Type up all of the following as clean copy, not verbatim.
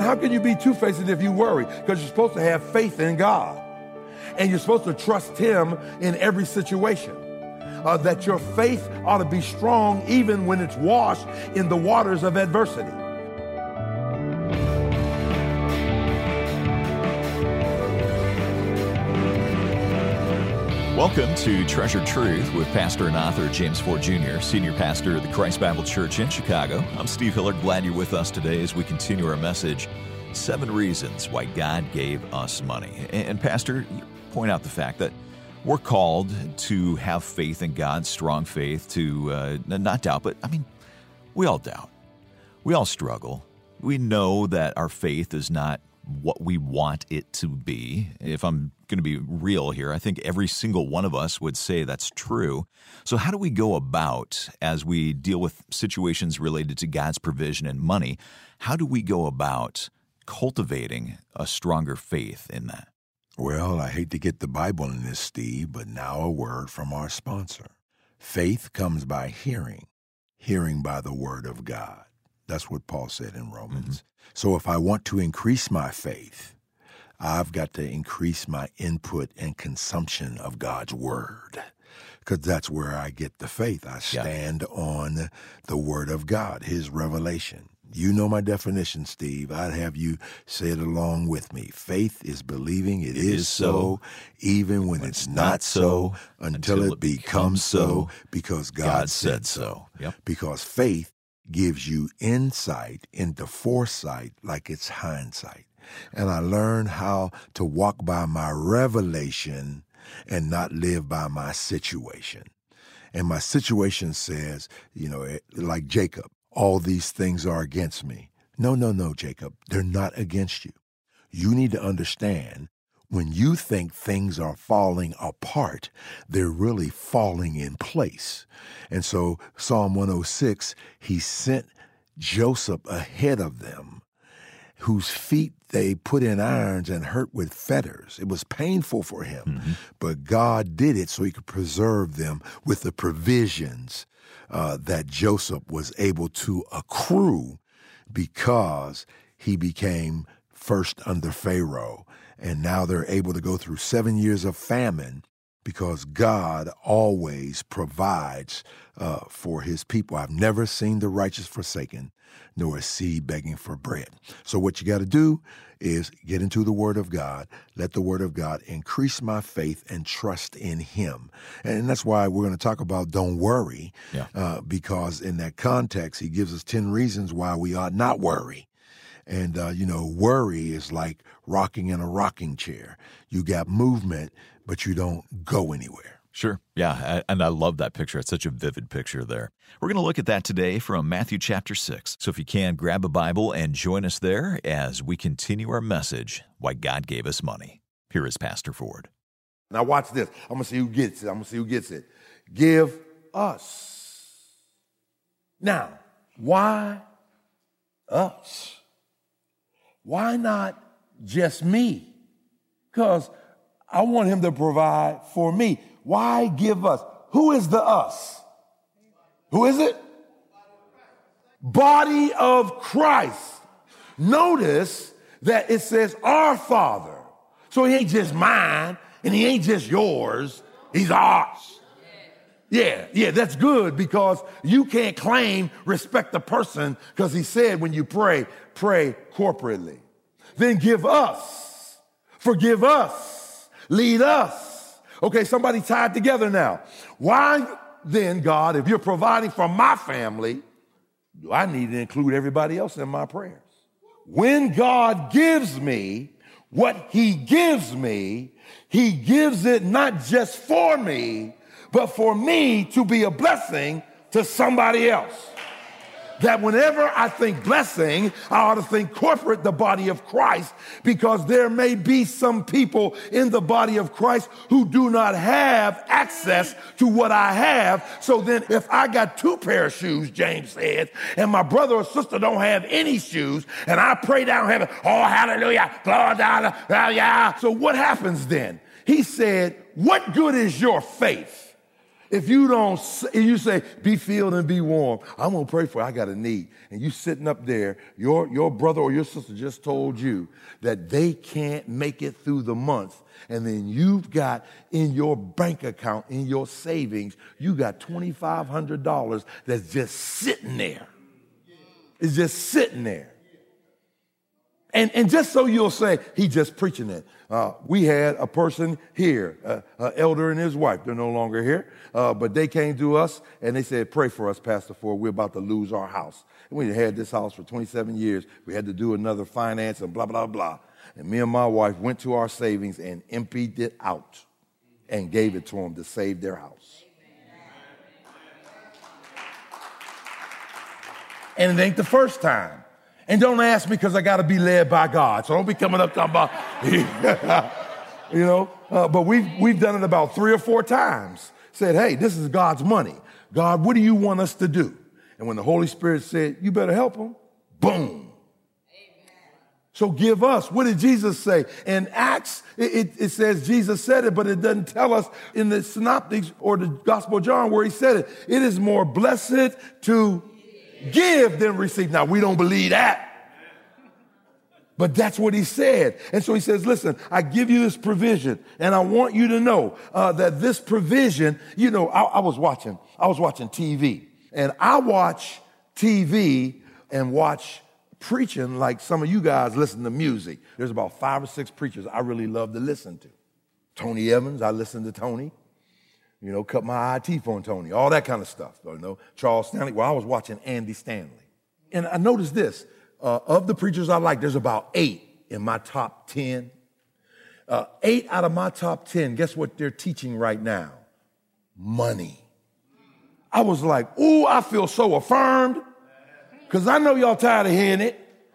How can you be two-faced if you worry? Because you're supposed to have faith in God. And you're supposed to trust him in every situation. That your faith ought to be strong even when it's washed in the waters of adversity. Welcome to Treasure Truth with pastor and author James Ford Jr., senior pastor of the Christ Bible Church in Chicago. I'm Steve Hillard. Glad you're with us today as we continue our message, 7 Reasons Why God Gave Us Money. And pastor, you point out the fact that we're called to have faith in God, strong faith, to not doubt, but I mean, we all doubt. We all struggle. We know that our faith is not what we want it to be. If I'm going to be real here, I think every single one of us would say that's true. So how do we go about, as we deal with situations related to God's provision and money, how do we go about cultivating a stronger faith in that? Well, I hate to get the Bible in this, Steve, but now a word from our sponsor. Faith comes by hearing, hearing by the word of God. That's what Paul said in Romans. Mm-hmm. So if I want to increase my faith, I've got to increase my input and consumption of God's word, because that's where I get the faith. I stand on the word of God, his revelation. You know my definition, Steve. I'd have you say it along with me. Faith is believing it is so, even when it's not so, until it becomes so, because God said so. Yep. Because faith gives you insight into foresight like it's hindsight. And I learned how to walk by my revelation and not live by my situation. And my situation says, you know, like Jacob, all these things are against me. No, Jacob, they're not against you. You need to understand, when you think things are falling apart, they're really falling in place. And so Psalm 106, he sent Joseph ahead of them, whose feet they put in irons and hurt with fetters. It was painful for him, but God did it so he could preserve them with the provisions that Joseph was able to accrue because he became first under Pharaoh. And now they're able to go through 7 years of famine because God always provides for his people. I've never seen the righteous forsaken, nor a seed begging for bread. So what you got to do is get into the word of God, let the word of God increase my faith and trust in him. And that's why we're going to talk about don't worry, because in that context, he gives us 10 reasons why we ought not worry. And, you know, worry is like rocking in a rocking chair. You got movement, but you don't go anywhere. Sure. Yeah. And I love that picture. It's such a vivid picture there. We're going to look at that today from Matthew chapter 6. So if you can, grab a Bible and join us there as we continue our message, Why God Gave Us Money. Here is Pastor Ford. Now watch this. I'm going to see who gets it. Give us. Now, why us? Why not just me? Because I want him to provide for me. Why give us? Who is the us? Who is it? Body of Christ. Notice that it says our Father. So he ain't just mine and he ain't just yours. He's ours. Yeah, that's good, because you can't claim respect the person, because he said when you pray, pray corporately. Then give us, forgive us, lead us. Okay, somebody tied together now. Why then, God, if you're providing for my family, do I need to include everybody else in my prayers? When God gives me what he gives it not just for me, but for me to be a blessing to somebody else. That whenever I think blessing, I ought to think corporate, the body of Christ, because there may be some people in the body of Christ who do not have access to what I have. So then if I got 2 pair of shoes, James said, and my brother or sister don't have any shoes, and I pray down heaven, oh, hallelujah, glory, hallelujah. So what happens then? He said, what good is your faith If you don't, you say, be filled and be warm. I'm going to pray for you. I got a need. And you sitting up there, your brother or your sister just told you that they can't make it through the month. And then you've got in your bank account, in your savings, you got $2,500 that's just sitting there. It's just sitting there. And just so you'll say, he's just preaching it. We had a person here, an elder and his wife. They're no longer here, but they came to us and they said, pray for us, Pastor Ford. We're about to lose our house. And we had this house for 27 years. We had to do another finance and blah, blah, blah. And me and my wife went to our savings and emptied it out and gave it to them to save their house. And it ain't the first time. And don't ask me because I got to be led by God. So don't be coming up talking about, you know. But we've done it about 3 or 4 times. Said, hey, this is God's money. God, what do you want us to do? And when the Holy Spirit said, you better help them, boom. Amen. So give us. What did Jesus say? In Acts, it says Jesus said it, but it doesn't tell us in the Synoptics or the Gospel of John where he said it. It is more blessed to give than receive. Now, we don't believe that. But that's what he said. And so he says, listen, I give you this provision, and I want you to know that this provision, you know, I was watching TV, and I watch TV and watch preaching like some of you guys listen to music. There's about 5 or 6 preachers I really love to listen to. Tony Evans, I listen to Tony. You know, cut my eye teeth on Tony, all that kind of stuff. You know, Charles Stanley. Well, I was watching Andy Stanley. And I noticed this. Of the preachers I like, there's about 8 in my top 10. 8 out of my top 10, guess what they're teaching right now? Money. I was like, ooh, I feel so affirmed because I know y'all tired of hearing it.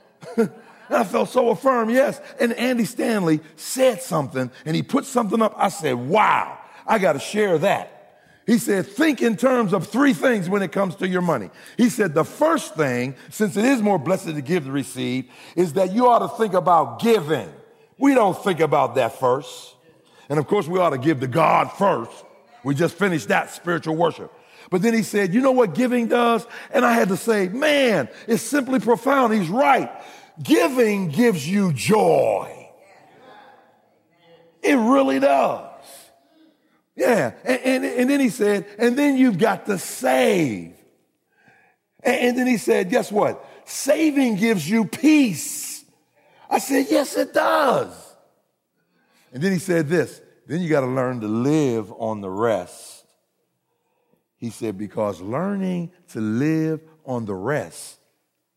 I felt so affirmed, yes. And Andy Stanley said something, and he put something up. I said, wow. I got to share that. He said, think in terms of 3 things when it comes to your money. He said, the first thing, since it is more blessed to give than receive, is that you ought to think about giving. We don't think about that first. And of course, we ought to give to God first. We just finished that spiritual worship. But then he said, you know what giving does? And I had to say, man, it's simply profound. He's right. Giving gives you joy. It really does. Yeah, and then he said, and then you've got to save. And then he said, guess what? Saving gives you peace. I said, yes, it does. And then he said this, then you got to learn to live on the rest. He said, because learning to live on the rest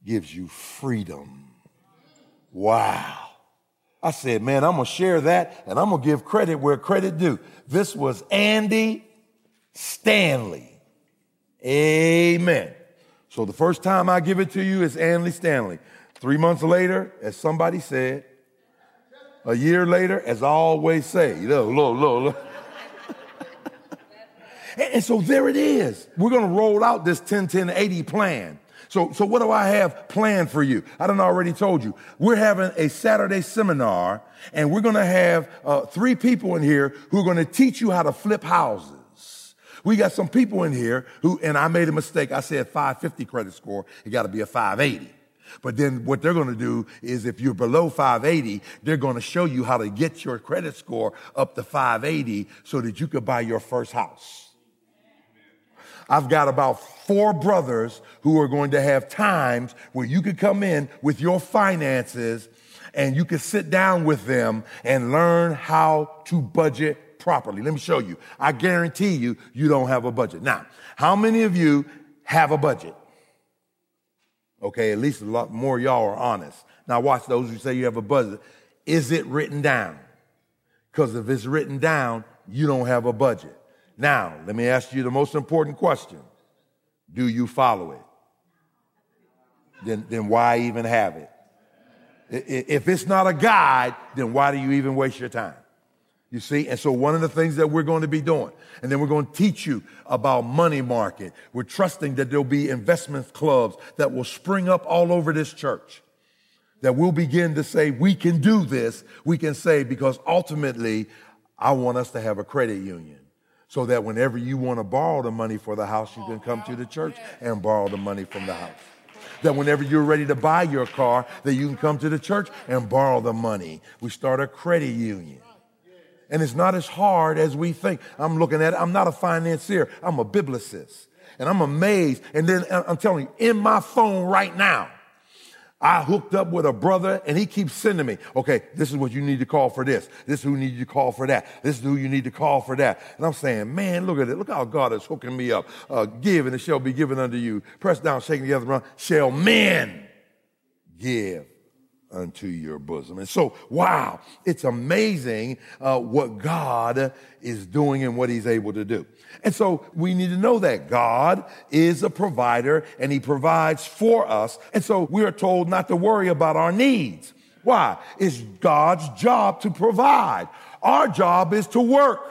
gives you freedom. Wow. I said, man, I'm going to share that, and I'm going to give credit where credit due. This was Andy Stanley. Amen. So the first time I give it to you is Andy Stanley. 3 months later, as somebody said, a year later, as I always say, look. And so there it is. We're going to roll out this 10-10-80 plan. So what do I have planned for you? I done already told you. We're having a Saturday seminar, and we're going to have 3 people in here who are going to teach you how to flip houses. We got some people in here who, and I made a mistake. I said 550 credit score. It got to be a 580. But then what they're going to do is if you're below 580, they're going to show you how to get your credit score up to 580 so that you could buy your first house. I've got about 4 brothers who are going to have times where you could come in with your finances and you could sit down with them and learn how to budget properly. Let me show you. I guarantee you, you don't have a budget. Now, how many of you have a budget? Okay, at least a lot more of y'all are honest. Now, watch those who say you have a budget. Is it written down? Because if it's written down, you don't have a budget. Now, let me ask you the most important question. Do you follow it? Then why even have it? If it's not a guide, then why do you even waste your time? You see? And so one of the things that we're going to be doing, and then we're going to teach you about money market. We're trusting that there'll be investment clubs that will spring up all over this church, that we'll begin to say, we can do this, we can save, because ultimately, I want us to have a credit union. so that whenever you want to borrow the money for the house, you can come to the church and borrow the money from the house. That whenever you're ready to buy your car, that you can come to the church and borrow the money. We start a credit union. And it's not as hard as we think. I'm looking at it. I'm not a financier. I'm a biblicist. And I'm amazed. And then I'm telling you, in my phone right now, I hooked up with a brother, and he keeps sending me, okay, this is what you need to call for this. This is who you need to call for that. This is who you need to call for that. And I'm saying, man, look at it. Look how God is hooking me up. Give, and it shall be given unto you. Press down, shaking the other around. Shall men give unto your bosom. And so, wow, it's amazing what God is doing and what he's able to do. And so we need to know that God is a provider and he provides for us. And so we are told not to worry about our needs. Why? It's God's job to provide. Our job is to work.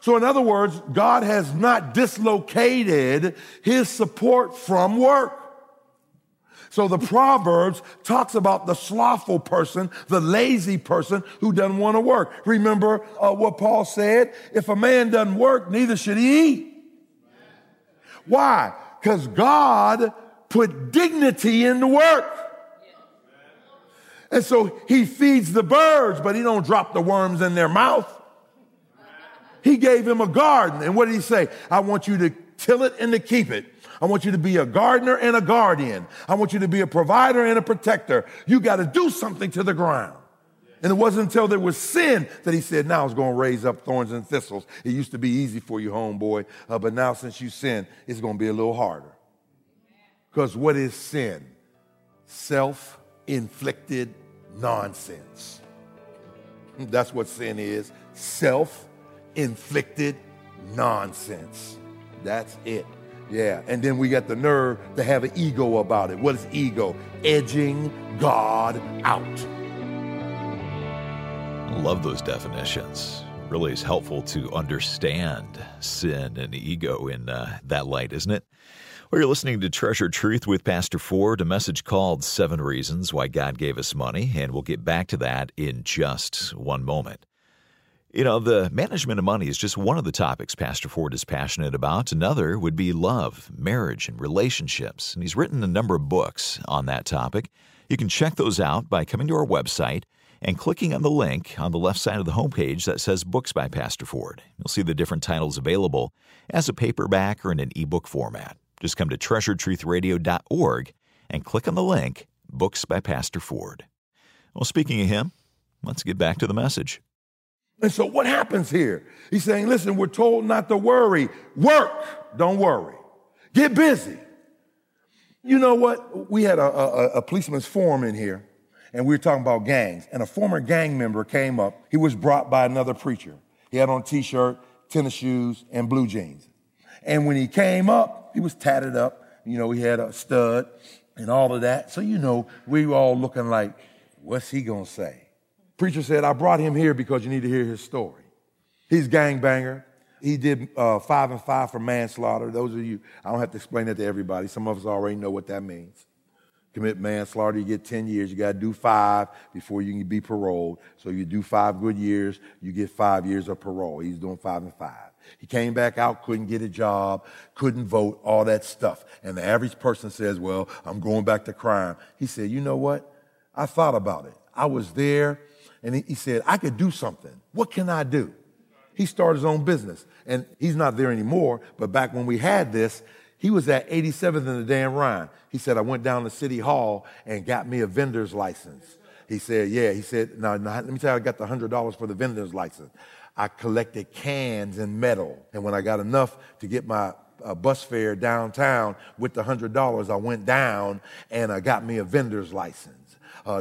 So in other words, God has not dislocated his support from work. So the Proverbs talks about the slothful person, the lazy person who doesn't want to work. Remember what Paul said? If a man doesn't work, neither should he eat. Why? Because God put dignity into work. And so he feeds the birds, but he don't drop the worms in their mouth. He gave him a garden. And what did he say? I want you to till it and to keep it. I want you to be a gardener and a guardian. I want you to be a provider and a protector. You got to do something to the ground. And it wasn't until there was sin that he said, now it's going to raise up thorns and thistles. It used to be easy for you, homeboy, but now since you sin, it's going to be a little harder. Because what is sin? Self-inflicted nonsense. That's what sin is. Self-inflicted nonsense. That's it. Yeah, and then we got the nerve to have an ego about it. What is ego? Edging God out. I love those definitions. Really is helpful to understand sin and ego in that light, isn't it? Well, you're listening to Treasure Truth with Pastor Ford, a message called 7 Reasons Why God Gave Us Money, and we'll get back to that in just one moment. You know, the management of money is just one of the topics Pastor Ford is passionate about. Another would be love, marriage, and relationships. And he's written a number of books on that topic. You can check those out by coming to our website and clicking on the link on the left side of the homepage that says Books by Pastor Ford. You'll see the different titles available as a paperback or in an ebook format. Just come to treasuretruthradio.org and click on the link Books by Pastor Ford. Well, speaking of him, let's get back to the message. And so what happens here? He's saying, listen, we're told not to worry. Work, don't worry. Get busy. You know what? We had a policeman's forum in here, and we were talking about gangs. And a former gang member came up. He was brought by another preacher. He had on a T-shirt, tennis shoes, and blue jeans. And when he came up, he was tatted up. You know, he had a stud and all of that. So, you know, we were all looking like, what's he going to say? Preacher said, I brought him here because you need to hear his story. He's gangbanger. He did 5 and 5 for manslaughter. Those of you, I don't have to explain that to everybody. Some of us already know what that means. Commit manslaughter, you get 10 years. You got to do 5 before you can be paroled. So you do 5 good years, you get 5 years of parole. He's doing 5 and 5. He came back out, couldn't get a job, couldn't vote, all that stuff. And the average person says, well, I'm going back to crime. He said, you know what? I thought about it. I was there. And he said, I could do something. What can I do? He started his own business. And he's not there anymore, but back when we had this, he was at 87th and the Dan Ryan. He said, I went down to City Hall and got me a vendor's license. He said, yeah. He said, now let me tell you, I got the $100 for the vendor's license. I collected cans and metal. And when I got enough to get my bus fare downtown with the $100, I went down and I got me a vendor's license.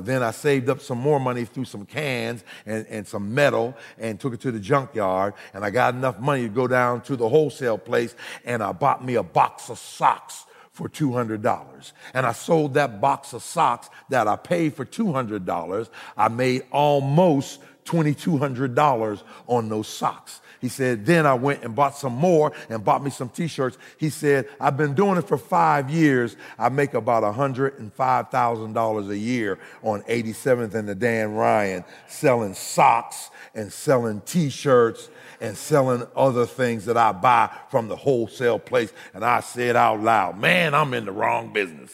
Then I saved up some more money through some cans and some metal and took it to the junkyard. And I got enough money to go down to the wholesale place, and I bought me a box of socks for $200. And I sold that box of socks that I paid for $200. I made almost $2,200 on those socks. He said, then I went and bought some more and bought me some T-shirts. He said, I've been doing it for 5 years. I make about $105,000 a year on 87th and the Dan Ryan selling socks and selling T-shirts and selling other things that I buy from the wholesale place. And I said out loud, man, I'm in the wrong business.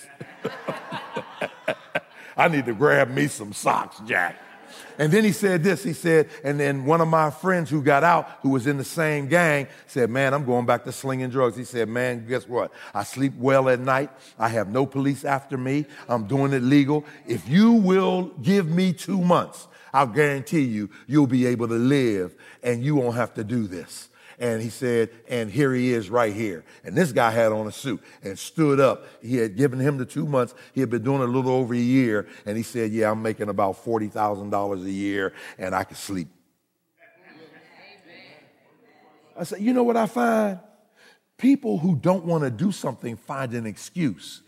I need to grab me some socks, Jack. And then he said this, he said, and then one of my friends who got out, who was in the same gang, said, man, I'm going back to slinging drugs. He said, man, guess what? I sleep well at night. I have no police after me. I'm doing it legal. If you will give me 2 months, I'll guarantee you, you'll be able to live and you won't have to do this. And he said, and here he is right here. And this guy had on a suit and stood up. He had given him the 2 months. He had been doing it a little over a year. And he said, yeah, I'm making about $40,000 a year and I can sleep. I said, you know what I find? People who don't want to do something find an excuse.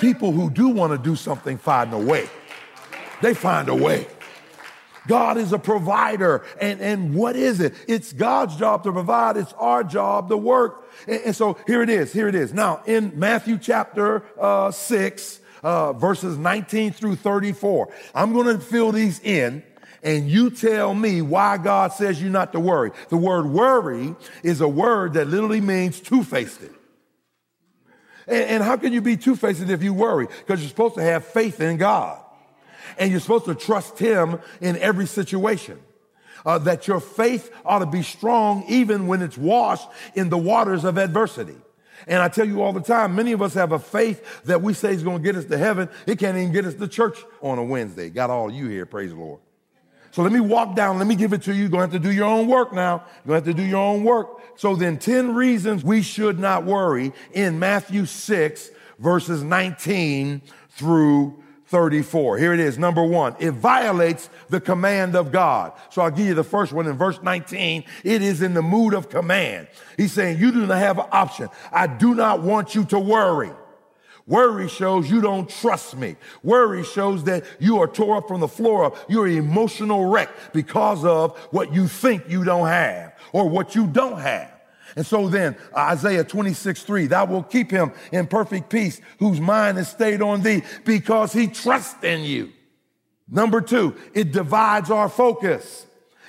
People who do want to do something find a way. They find a way. God is a provider, and what is it? It's God's job to provide. It's our job to work. And so here it is, here it is. Now, in Matthew chapter 6, verses 19 through 34, I'm going to fill these in, and you tell me why God says you not to worry. The word worry is a word that literally means two-faced. And how can you be two-faced if you worry? Because you're supposed to have faith in God. And you're supposed to trust him in every situation. That your faith ought to be strong even when it's washed in the waters of adversity. And I tell you all the time, many of us have a faith that we say is going to get us to heaven. It can't even get us to church on a Wednesday. Got all you here, praise the Lord. So let me walk down, let me give it to you. You're going to have to do your own work now. You're going to have to do your own work. So then 10 reasons we should not worry in Matthew 6, verses 19 through 34. Here it is. Number one, it violates the command of God. So I'll give you the first one in verse 19. It is in the mood of command. He's saying, you do not have an option. I do not want you to worry. Worry shows you don't trust me. Worry shows that you are tore up from the floor up. You're an emotional wreck because of what you think you don't have or what you don't have. And so then, Isaiah 26:3, thou wilt keep him in perfect peace, whose mind is stayed on thee, because he trusts in you. Number two, it divides our focus.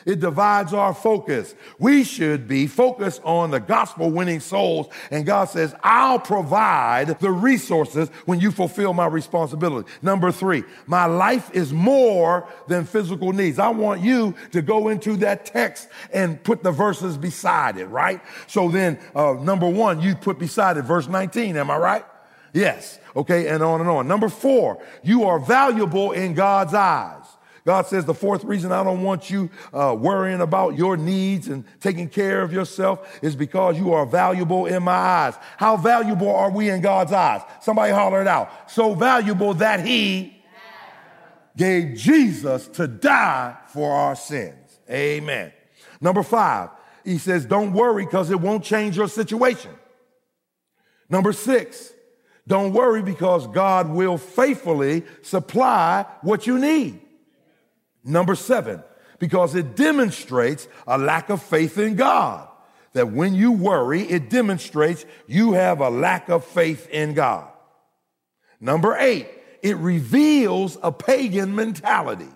It divides our focus. We should be focused on the gospel winning souls. And God says, I'll provide the resources when you fulfill my responsibility. Number three, my life is more than physical needs. I want you to go into that text and put the verses beside it, right? So then, number one, you put beside it verse 19, am I right? Yes. Okay, and on and on. Number four, you are valuable in God's eyes. God says the fourth reason I don't want you worrying about your needs and taking care of yourself is because you are valuable in my eyes. How valuable are we in God's eyes? Somebody holler it out. So valuable that he gave Jesus to die for our sins. Amen. Number five, he says, don't worry because it won't change your situation. Number six, don't worry because God will faithfully supply what you need. Number seven, because it demonstrates a lack of faith in God. That when you worry, it demonstrates you have a lack of faith in God. Number eight, it reveals a pagan mentality.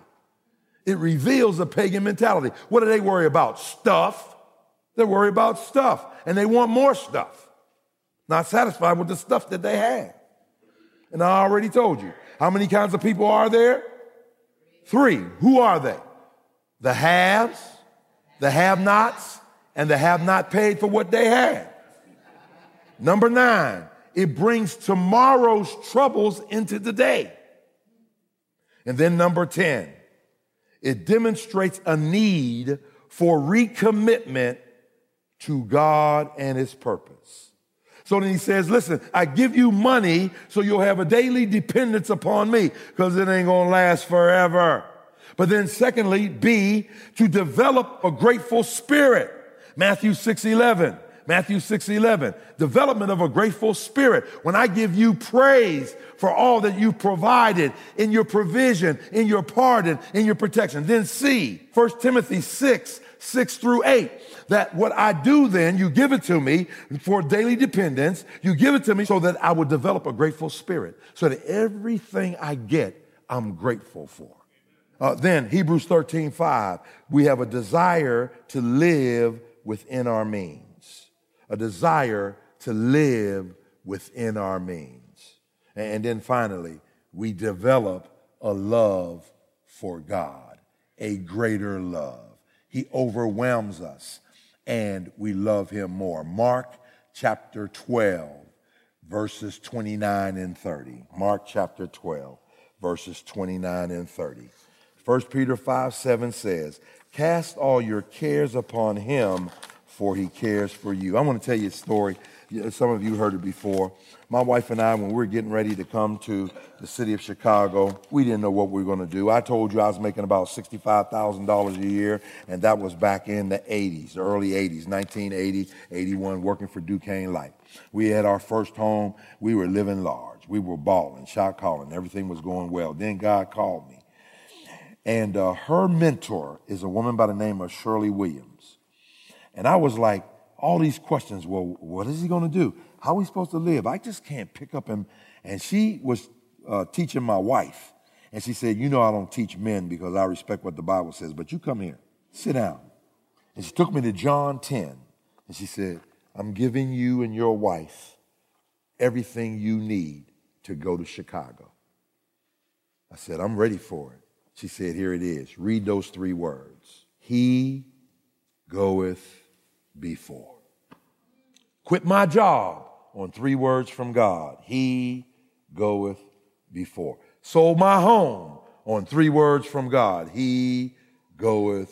It reveals a pagan mentality. What do they worry about? Stuff. They worry about stuff, and they want more stuff. Not satisfied with the stuff that they have. And I already told you, how many kinds of people are there? Three, who are they? The haves, the have-nots, and the have-not paid for what they have. Number nine, it brings tomorrow's troubles into today. And then number 10, it demonstrates a need for recommitment to God and his purpose. So then he says, listen, I give you money so you'll have a daily dependence upon me because it ain't going to last forever. But then secondly, B, to develop a grateful spirit. Matthew 6:11, development of a grateful spirit. When I give you praise for all that you provided in your provision, in your pardon, in your protection. Then C, 1 Timothy 6 through 8, that what I do then, you give it to me for daily dependence, you give it to me so that I will develop a grateful spirit, so that everything I get, I'm grateful for. Then Hebrews 13:5, we have a desire to live within our means, a desire to live within our means. And then finally, we develop a love for God, a greater love. He overwhelms us, and we love him more. Mark chapter 12, verses 29 and 30. Mark chapter 12, verses 29 and 30. 1 Peter 5:7 says, "Cast all your cares upon him, for he cares for you." I want to tell you a story. Some of you heard it before. My wife and I, when we were getting ready to come to the city of Chicago, we didn't know what we were going to do. I told you I was making about $65,000 a year, and that was back in the 80s, the early 80s, 1980, 81, working for Duquesne Light. We had our first home. We were living large. We were balling, shot calling. Everything was going well. Then God called me. And her mentor is a woman by the name of Shirley Williams. And I was like, all these questions, well, what is he going to do? How are we supposed to live? I just can't pick up him. And she was teaching my wife. And she said, you know, I don't teach men because I respect what the Bible says, but you come here, sit down. And she took me to John 10. And she said, I'm giving you and your wife everything you need to go to Chicago. I said, I'm ready for it. She said, here it is. Read those three words. He goeth before. Quit my job on three words from God. He goeth before. Sold my home on three words from God. He goeth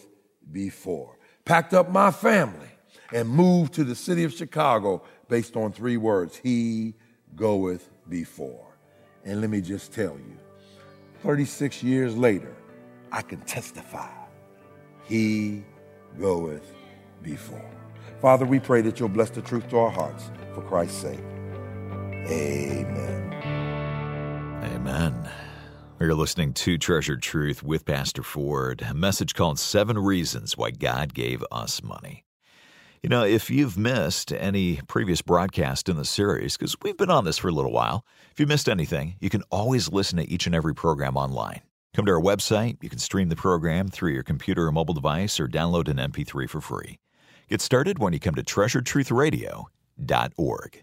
before. Packed up my family and moved to the city of Chicago based on three words. He goeth before. And let me just tell you, 36 years later, I can testify, he goeth before. Father, we pray that you'll bless the truth to our hearts for Christ's sake. Amen. Amen. You're listening to Treasure Truth with Pastor Ford, a message called 7 Reasons Why God Gave Us Money. You know, if you've missed any previous broadcast in the series, because we've been on this for a little while, if you missed anything, you can always listen to each and every program online. Come to our website. You can stream the program through your computer or mobile device or download an MP3 for free. Get started when you come to treasuretruthradio.org.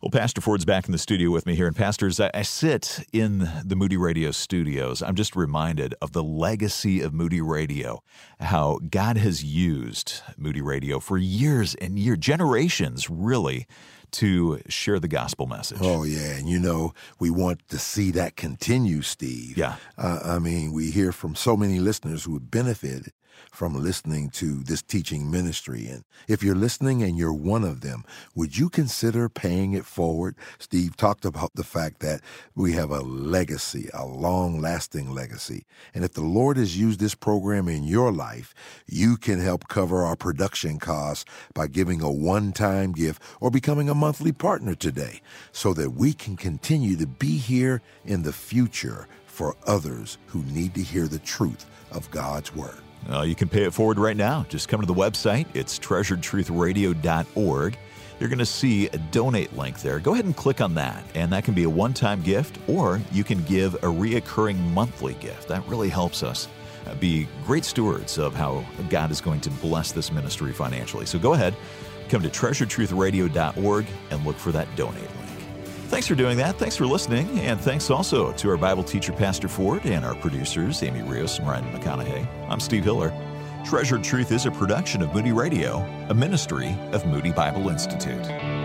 Well, Pastor Ford's back in the studio with me here. And, pastors, I sit in the Moody Radio studios. I'm just reminded of the legacy of Moody Radio, how God has used Moody Radio for years and years, generations, really, to share the gospel message. Oh, yeah. And, you know, we want to see that continue, Steve. Yeah. I mean, we hear from so many listeners who have benefited from listening to this teaching ministry. And if you're listening and you're one of them, would you consider paying it forward? Steve talked about the fact that we have a legacy, a long-lasting legacy. And if the Lord has used this program in your life, you can help cover our production costs by giving a one-time gift or becoming a monthly partner today so that we can continue to be here in the future for others who need to hear the truth of God's Word. You can pay it forward right now. Just come to the website. It's treasuredtruthradio.org. You're going to see a donate link there. Go ahead and click on that, and that can be a one-time gift, or you can give a reoccurring monthly gift. That really helps us be great stewards of how God is going to bless this ministry financially. So go ahead, come to treasuredtruthradio.org and look for that donate link. Thanks for doing that. Thanks for listening, and thanks also to our Bible teacher, Pastor Ford, and our producers, Amy Rios and Ryan McConaughey. I'm Steve Hillard. Treasured Truth is a production of Moody Radio, a ministry of Moody Bible Institute.